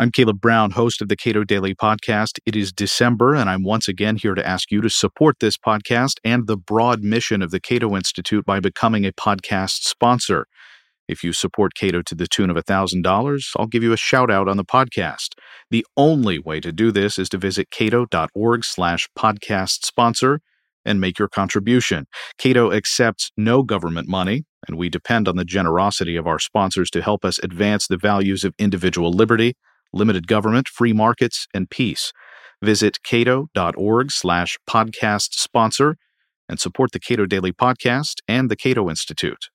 I'm Caleb Brown, host of the Cato Daily Podcast. It is December, and I'm once again here to ask you to support this podcast and the broad mission of the Cato Institute by becoming a podcast sponsor. If you support Cato to the tune of $1,000, I'll give you a shout-out on the podcast. The only way to do this is to visit cato.org/podcast sponsor and make your contribution. Cato accepts no government money, and we depend on the generosity of our sponsors to help us advance the values of individual liberty, limited government, free markets, and peace. Visit cato.org/podcast sponsor and support the Cato Daily Podcast and the Cato Institute.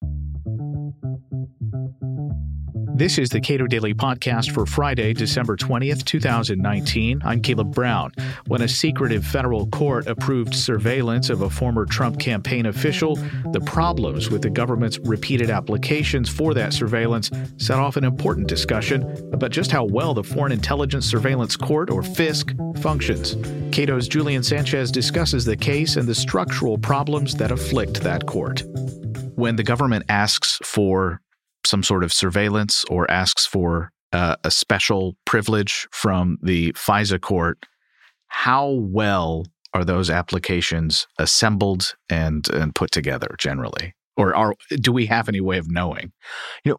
This is the Cato Daily Podcast for Friday, December 20th, 2019. I'm Caleb Brown. When a secretive federal court approved surveillance of a former Trump campaign official, the problems with the government's repeated applications for that surveillance set off an important discussion about just how well the Foreign Intelligence Surveillance Court, or FISC, functions. Cato's Julian Sanchez discusses the case and the structural problems that afflict that court. When the government asks for some sort of surveillance or asks for a special privilege from the FISA court, how well are those applications assembled and put together generally? Or do we have any way of knowing? You know,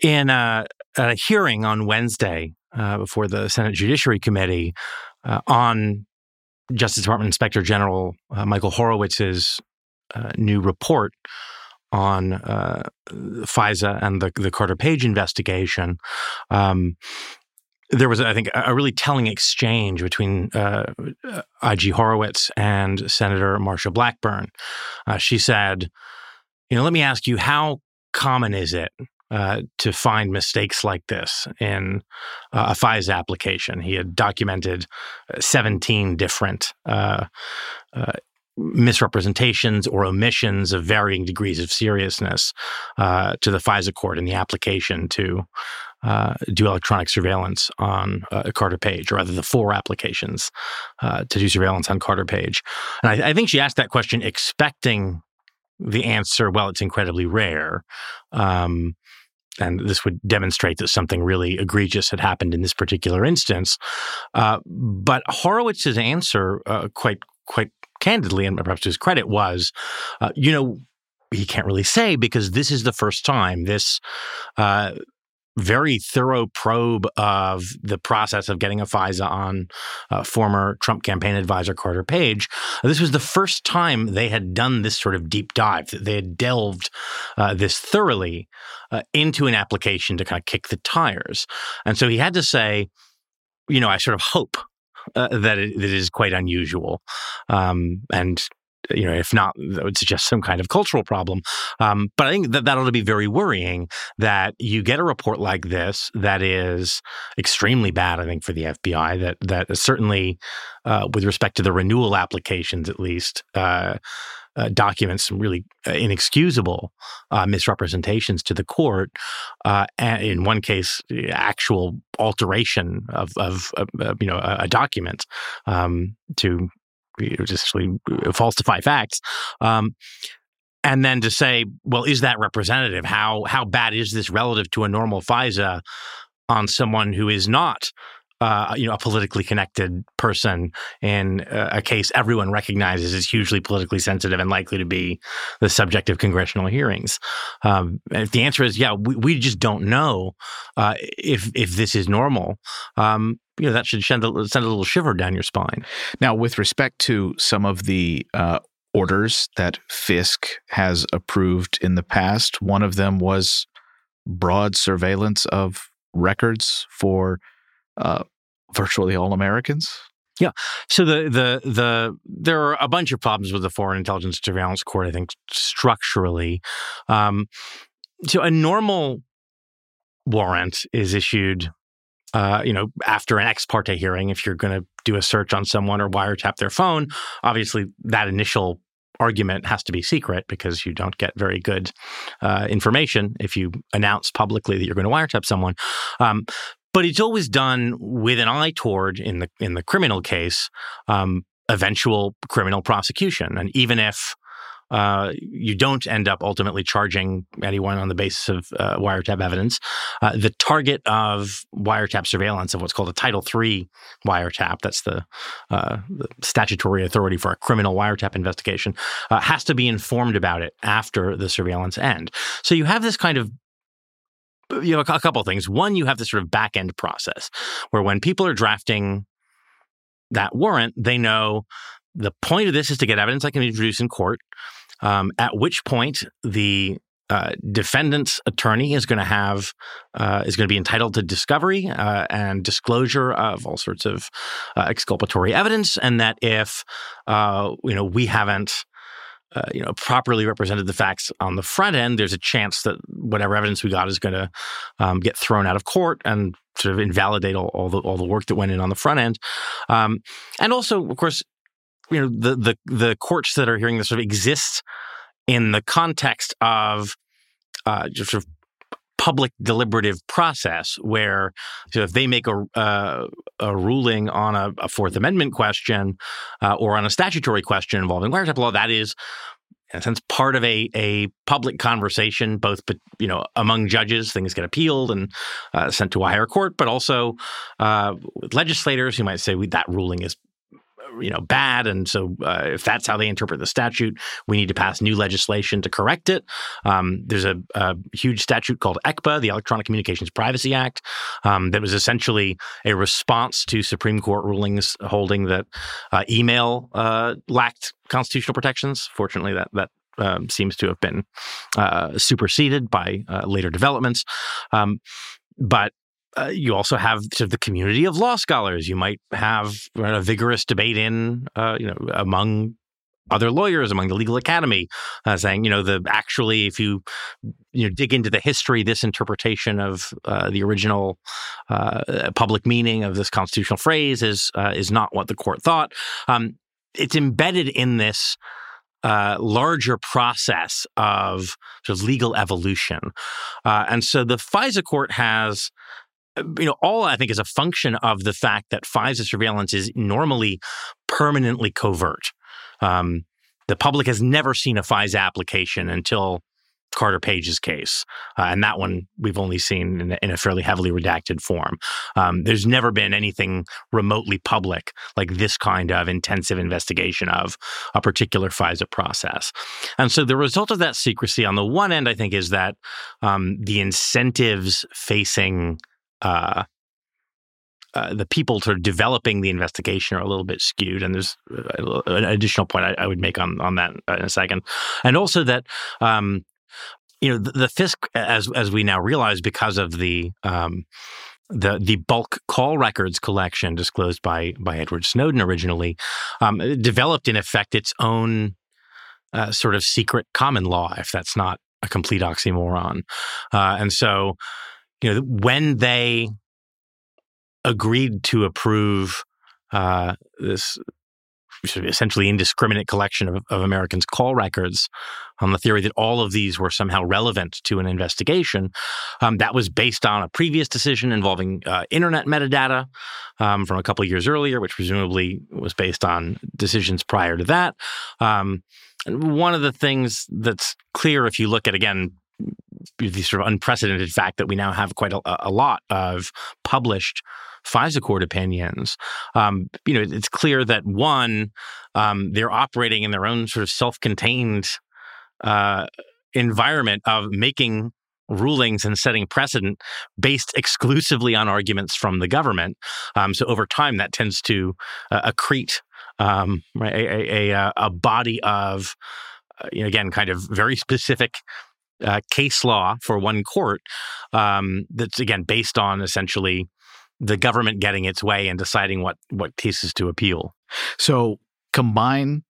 in a hearing on Wednesday before the Senate Judiciary Committee on Justice Department Inspector General Michael Horowitz's new report on FISA and the Carter Page investigation, there was, I think, a really telling exchange between IG Horowitz and Senator Marsha Blackburn. She said, "You know, let me ask you, how common is it to find mistakes like this in a FISA application?" He had documented 17 different misrepresentations or omissions of varying degrees of seriousness to the FISA court in the application to do electronic surveillance on Carter Page, or rather the four applications to do surveillance on Carter Page. And I think she asked that question expecting the answer, well, it's incredibly rare. And this would demonstrate that something really egregious had happened in this particular instance. But Horowitz's answer, quite candidly, and perhaps to his credit, was, you know, he can't really say because this is the first time this very thorough probe of the process of getting a FISA on former Trump campaign advisor Carter Page, this was the first time they had done this sort of deep dive, that they had delved this thoroughly into an application to kind of kick the tires. And so he had to say, you know, I sort of hope that it is quite unusual. And, you know, if not, that would suggest some kind of cultural problem. But I think that ought to be very worrying, that you get a report like this that is extremely bad, I think, for the FBI, that certainly, with respect to the renewal applications at least, documents some really inexcusable misrepresentations to the court, and in one case, actual alteration of you know, a document to essentially falsify facts, and then to say, well, is that representative? How bad is this relative to a normal FISA on someone who is not you know, a politically connected person in a case everyone recognizes is hugely politically sensitive and likely to be the subject of congressional hearings? If the answer is, yeah, we just don't know if this is normal, you know, that should send a little shiver down your spine. Now, with respect to some of the orders that FISC has approved in the past, one of them was broad surveillance of records for virtually all Americans? Yeah. So there are a bunch of problems with the Foreign Intelligence Surveillance Court, I think, structurally. So a normal warrant is issued, you know, after an ex parte hearing, if you're going to do a search on someone or wiretap their phone. Obviously, that initial argument has to be secret because you don't get very good information if you announce publicly that you're going to wiretap someone. But it's always done with an eye toward, in the criminal case, eventual criminal prosecution. And even if you don't end up ultimately charging anyone on the basis of wiretap evidence. The target of wiretap surveillance, of what's called a Title III wiretap, that's the statutory authority for a criminal wiretap investigation, has to be informed about it after the surveillance end. So you have this kind of, you know, a couple of things. One, you have this sort of back-end process where when people are drafting that warrant, they know the point of this is to get evidence I can introduce in court, at which point the defendant's attorney is going to have is going to be entitled to discovery and disclosure of all sorts of exculpatory evidence, and that if we haven't properly represented the facts on the front end, there's a chance that whatever evidence we got is going to get thrown out of court and sort of invalidate all the work that went in on the front end. And also, of course, the courts that are hearing this sort of exist in the context of just sort of public deliberative process, where if they make a ruling on a Fourth Amendment question or on a statutory question involving wiretap law, that is, in a sense, part of a public conversation, both among judges. Things get appealed and sent to a higher court, but also with legislators who might say that ruling is bad, and so if that's how they interpret the statute, we need to pass new legislation to correct it. There's a huge statute called ECPA, the Electronic Communications Privacy Act, that was essentially a response to Supreme Court rulings holding that email lacked constitutional protections. Fortunately, that seems to have been superseded by later developments. But you also have sort of the community of law scholars. You might have a vigorous debate in, among other lawyers, among the legal academy, saying, if you dig into the history, this interpretation of the original public meaning of this constitutional phrase is not what the court thought. It's embedded in this larger process of sort of legal evolution, and so the FISA court has. All I think is a function of the fact that FISA surveillance is normally permanently covert. The public has never seen a FISA application until Carter Page's case, and that one we've only seen in a fairly heavily redacted form. There's never been anything remotely public like this kind of intensive investigation of a particular FISA process. And so the result of that secrecy on the one end, I think, is that the incentives facing the people sort of developing the investigation are a little bit skewed, and there's an additional point I would make on that in a second, and also that the FISC, as we now realize, because of the bulk call records collection disclosed by Edward Snowden originally, developed in effect its own sort of secret common law, if that's not a complete oxymoron, and so. When they agreed to approve this sort of essentially indiscriminate collection of Americans' call records on the theory that all of these were somehow relevant to an investigation, that was based on a previous decision involving internet metadata from a couple of years earlier, which presumably was based on decisions prior to that. And one of the things that's clear if you look at, again, the sort of unprecedented fact that we now have quite a lot of published FISA court opinions, it's clear that, one, they're operating in their own sort of self-contained environment of making rulings and setting precedent based exclusively on arguments from the government. So over time, that tends to accrete a body of, again, kind of very specific case law for one court that's, again, based on essentially the government getting its way and deciding what cases to appeal. So combine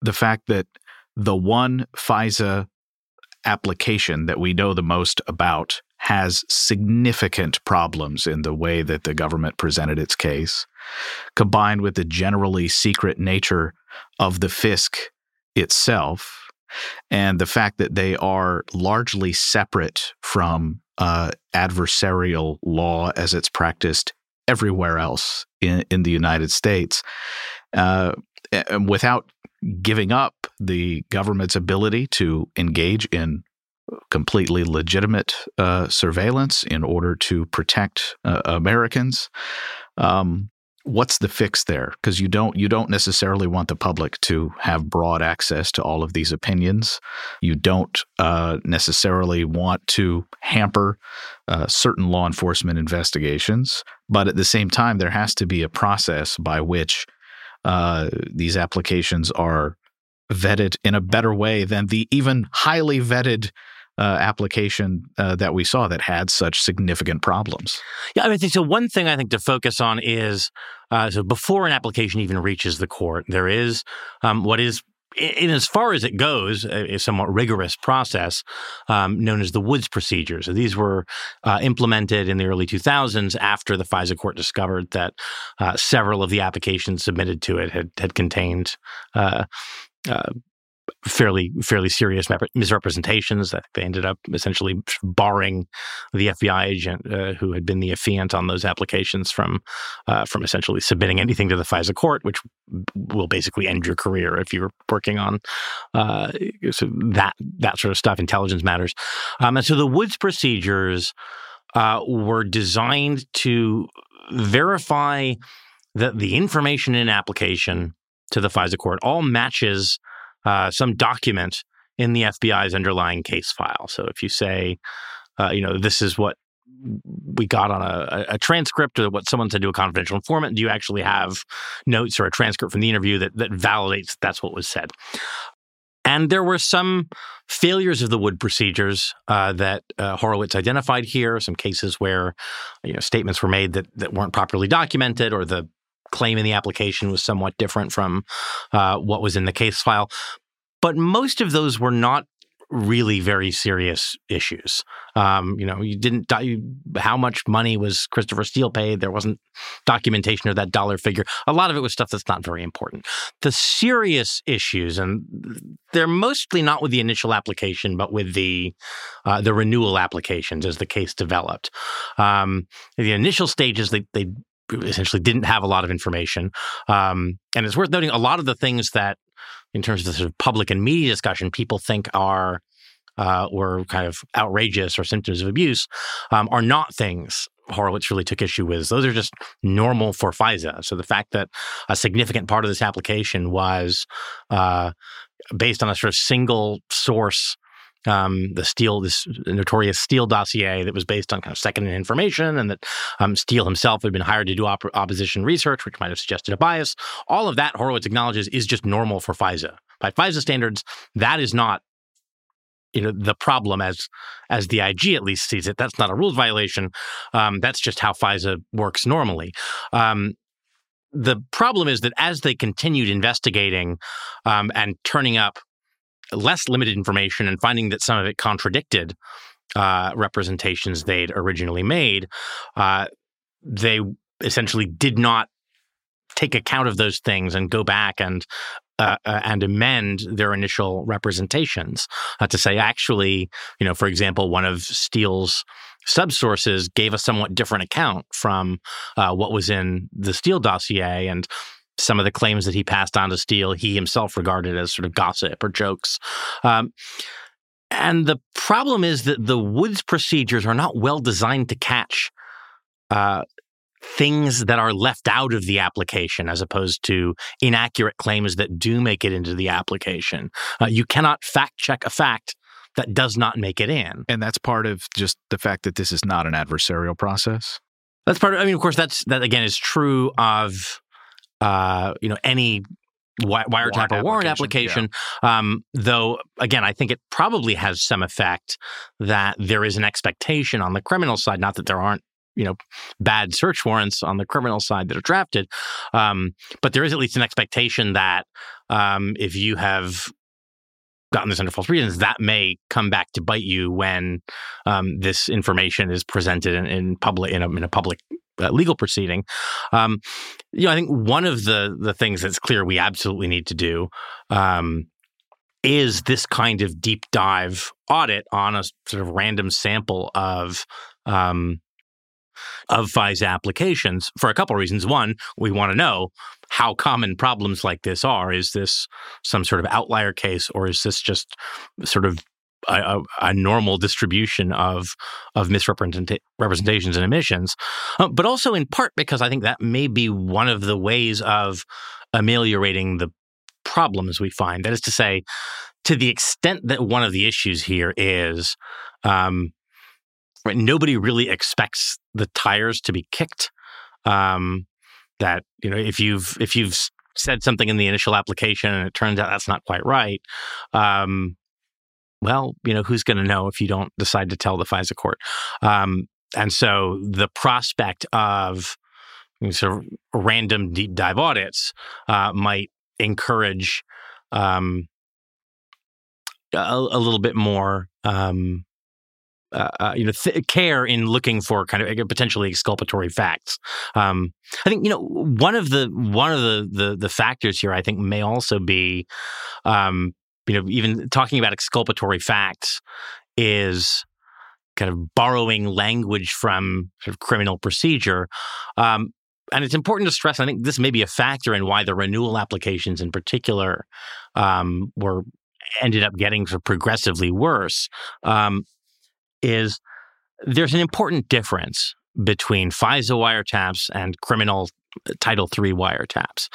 the fact that the one FISA application that we know the most about has significant problems in the way that the government presented its case, combined with the generally secret nature of the FISC itself, and the fact that they are largely separate from adversarial law as it's practiced everywhere else in the United States, without giving up the government's ability to engage in completely legitimate surveillance in order to protect Americans. What's the fix there? Because you don't necessarily want the public to have broad access to all of these opinions. You don't necessarily want to hamper certain law enforcement investigations. But at the same time, there has to be a process by which these applications are vetted in a better way than the even highly vetted application that we saw that had such significant problems. Yeah, I mean, so one thing I think to focus on is, so before an application even reaches the court, there is what is, in as far as it goes, a somewhat rigorous process known as the Woods procedures. So these were implemented in the early 2000s after the FISA court discovered that several of the applications submitted to it had contained fairly serious misrepresentations. I think they ended up essentially barring the FBI agent who had been the affiant on those applications from essentially submitting anything to the FISA court, which will basically end your career if you're working on that sort of stuff, intelligence matters. And so the Woods procedures were designed to verify that the information in application to the FISA court all matches some document in the FBI's underlying case file. So if you say, this is what we got on a transcript or what someone said to a confidential informant, do you actually have notes or a transcript from the interview that validates that's what was said? And there were some failures of the Wood procedures that Horowitz identified here, some cases where statements were made that weren't properly documented, or the claim in the application was somewhat different from what was in the case file. But most of those were not really very serious issues. You didn't how much money was Christopher Steele paid? There wasn't documentation of that dollar figure. A lot of it was stuff that's not very important. The serious issues, and they're mostly not with the initial application, but with the renewal applications as the case developed. In the initial stages, they essentially didn't have a lot of information. And it's worth noting a lot of the things that, in terms of the sort of public and media discussion, people think were kind of outrageous or symptoms of abuse, are not things Horowitz really took issue with. Those are just normal for FISA. So the fact that a significant part of this application was based on a sort of single source, this notorious Steele dossier that was based on kind of secondhand information, and that Steele himself had been hired to do opposition research, which might have suggested a bias. All of that, Horowitz acknowledges, is just normal for FISA. By FISA standards, that is not the problem as the IG at least sees it. That's not a rules violation. That's just how FISA works normally. The problem is that as they continued investigating and turning up less limited information and finding that some of it contradicted representations they'd originally made, they essentially did not take account of those things and go back and amend their initial representations to say, actually, for example, one of Steele's subsources gave a somewhat different account from what was in the Steele dossier, and some of the claims that he passed on to Steele, he himself regarded as sort of gossip or jokes. And the problem is that the Woods procedures are not well designed to catch things that are left out of the application, as opposed to inaccurate claims that do make it into the application. You cannot fact check a fact that does not make it in. And that's part of just the fact that this is not an adversarial process? That's part of, I mean, of course, that again is true of any wiretap or warrant application, yeah. Though, again, I think it probably has some effect that there is an expectation on the criminal side, not that there aren't, bad search warrants on the criminal side that are drafted, but there is at least an expectation that if you have gotten this under false reasons, that may come back to bite you when this information is presented in public, in a public legal proceeding. I think one of the things that's clear we absolutely need to do is this kind of deep dive audit on a sort of random sample of of FISA applications for a couple of reasons. One, we want to know how common problems like this are. Is this some sort of outlier case, or is this just sort of a normal distribution of misrepresentations and omissions? But also in part because I think that may be one of the ways of ameliorating the problems we find. That is to say, to the extent that one of the issues here is nobody really expects the tires to be kicked. That, you know, if you've said something in the initial application and it turns out that's not quite right, well, you know, who's going to know if you don't decide to tell the FISA court? And so the prospect of sort of random deep dive audits might encourage a little bit more care in looking for kind of potentially exculpatory facts. I think, you know, one of the factors here, I think, may also be, even talking about exculpatory facts is kind of borrowing language from sort of criminal procedure. And it's important to stress, I think this may be a factor in why the renewal applications in particular ended up getting sort of progressively worse, is there's an important difference between FISA wiretaps and criminal Title III wiretaps.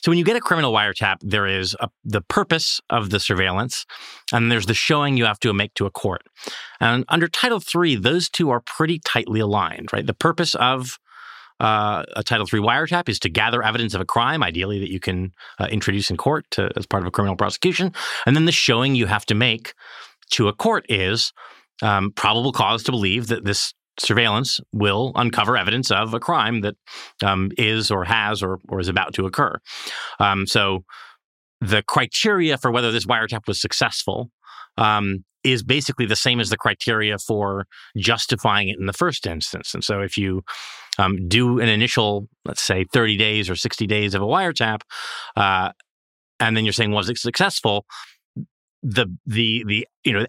So when you get a criminal wiretap, there is the purpose of the surveillance, and there's the showing you have to make to a court. And under Title III, those two are pretty tightly aligned, right? The purpose of a Title III wiretap is to gather evidence of a crime, ideally that you can introduce in court as part of a criminal prosecution. And then the showing you have to make to a court is probable cause to believe that this surveillance will uncover evidence of a crime that is or has or is about to occur. So the criteria for whether this wiretap was successful is basically the same as the criteria for justifying it in the first instance. And so if you do an initial, let's say, 30 days or 60 days of a wiretap, and then you're saying, was it successful? The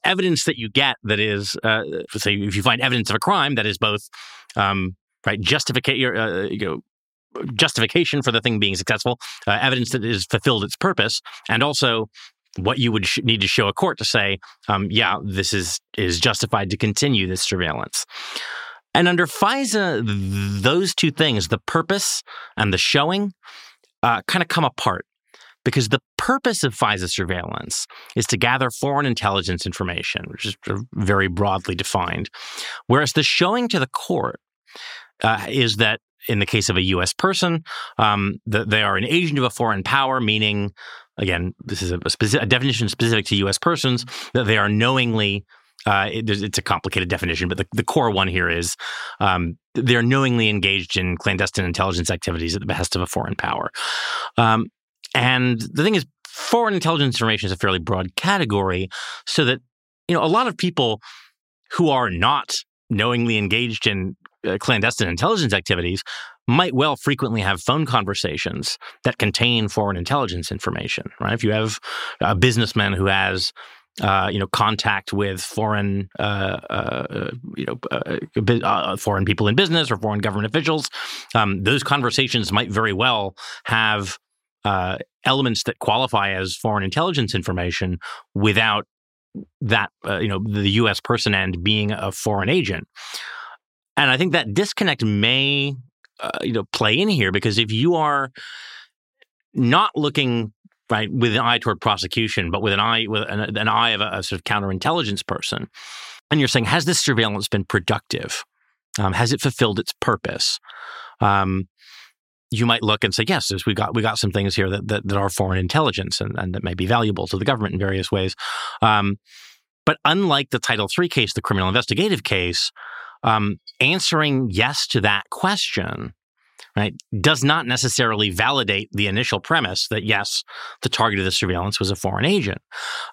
evidence that you get that is, say, if you find evidence of a crime that is both justification for the thing being successful, evidence that is fulfilled its purpose, and also what you would need to show a court to say, this is justified to continue this surveillance. And under FISA, those two things, the purpose and the showing, kind of come apart. Because the purpose of FISA surveillance is to gather foreign intelligence information, which is very broadly defined. Whereas the showing to the court is that, in the case of a U.S. person, that they are an agent of a foreign power, meaning, again, this is a definition specific to U.S. persons, that they are knowingly, it's a complicated definition, but the core one here is they're knowingly engaged in clandestine intelligence activities at the behest of a foreign power. And the thing is, foreign intelligence information is a fairly broad category, so that, you know, a lot of people who are not knowingly engaged in clandestine intelligence activities might well frequently have phone conversations that contain foreign intelligence information, right? If you have a businessman who has contact with foreign people in business or foreign government officials, those conversations might very well have elements that qualify as foreign intelligence information without that, the U.S. person and being a foreign agent. And I think that disconnect may, play in here, because if you are not looking with an eye toward prosecution, but with an eye of a sort of counterintelligence person, and you're saying, has this surveillance been productive? Has it fulfilled its purpose? You might look and say, yes, we got some things here that are foreign intelligence and that may be valuable to the government in various ways. But unlike the Title III case, the criminal investigative case, answering yes to that question, right, does not necessarily validate the initial premise that, yes, the target of the surveillance was a foreign agent.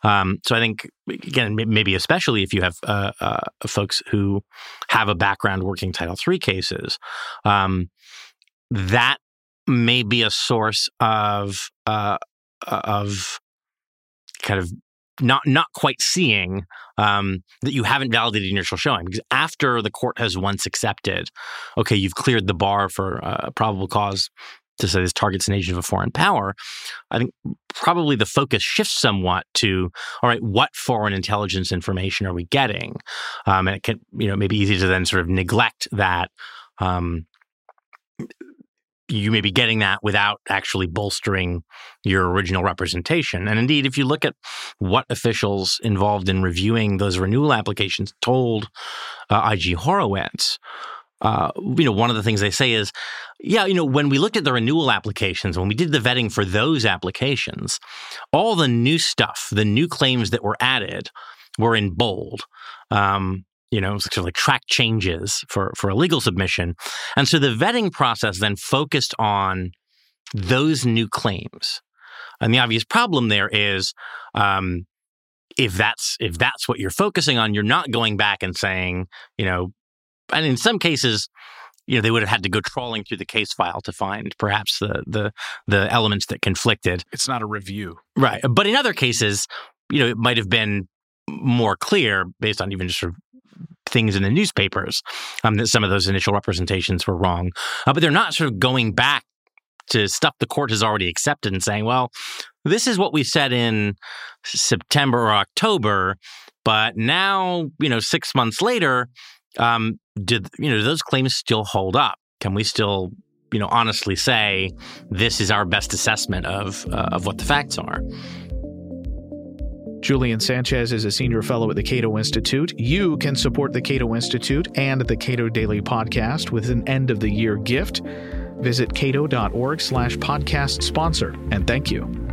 So I think, again, maybe especially if you have folks who have a background working Title III cases, that may be a source of kind of not quite seeing that you haven't validated initial showing. Because after the court has once accepted, okay, you've cleared the bar for probable cause to say this targets an agent of a foreign power, I think probably the focus shifts somewhat to, all right, what foreign intelligence information are we getting? And it can, may be easy to then sort of neglect that you may be getting that without actually bolstering your original representation. And indeed, if you look at what officials involved in reviewing those renewal applications told IG Horowitz, one of the things they say is, when we looked at the renewal applications, when we did the vetting for those applications, all the new stuff, the new claims that were added were in bold. Sort of like track changes for a legal submission. And so the vetting process then focused on those new claims. And the obvious problem there is if that's what you're focusing on, you're not going back and saying, and in some cases, they would have had to go trawling through the case file to find perhaps the elements that conflicted. It's not a review. Right. But in other cases, it might have been more clear based on even just sort of things in the newspapers that some of those initial representations were wrong. But they're not sort of going back to stuff the court has already accepted and saying, well, this is what we said in September or October, but now, 6 months later, do those claims still hold up? Can we still, honestly say this is our best assessment of what the facts are? Julian Sanchez is a senior fellow at the Cato Institute. You can support the Cato Institute and the Cato Daily Podcast with an end-of-the-year gift. Visit cato.org/podcast sponsor, and thank you.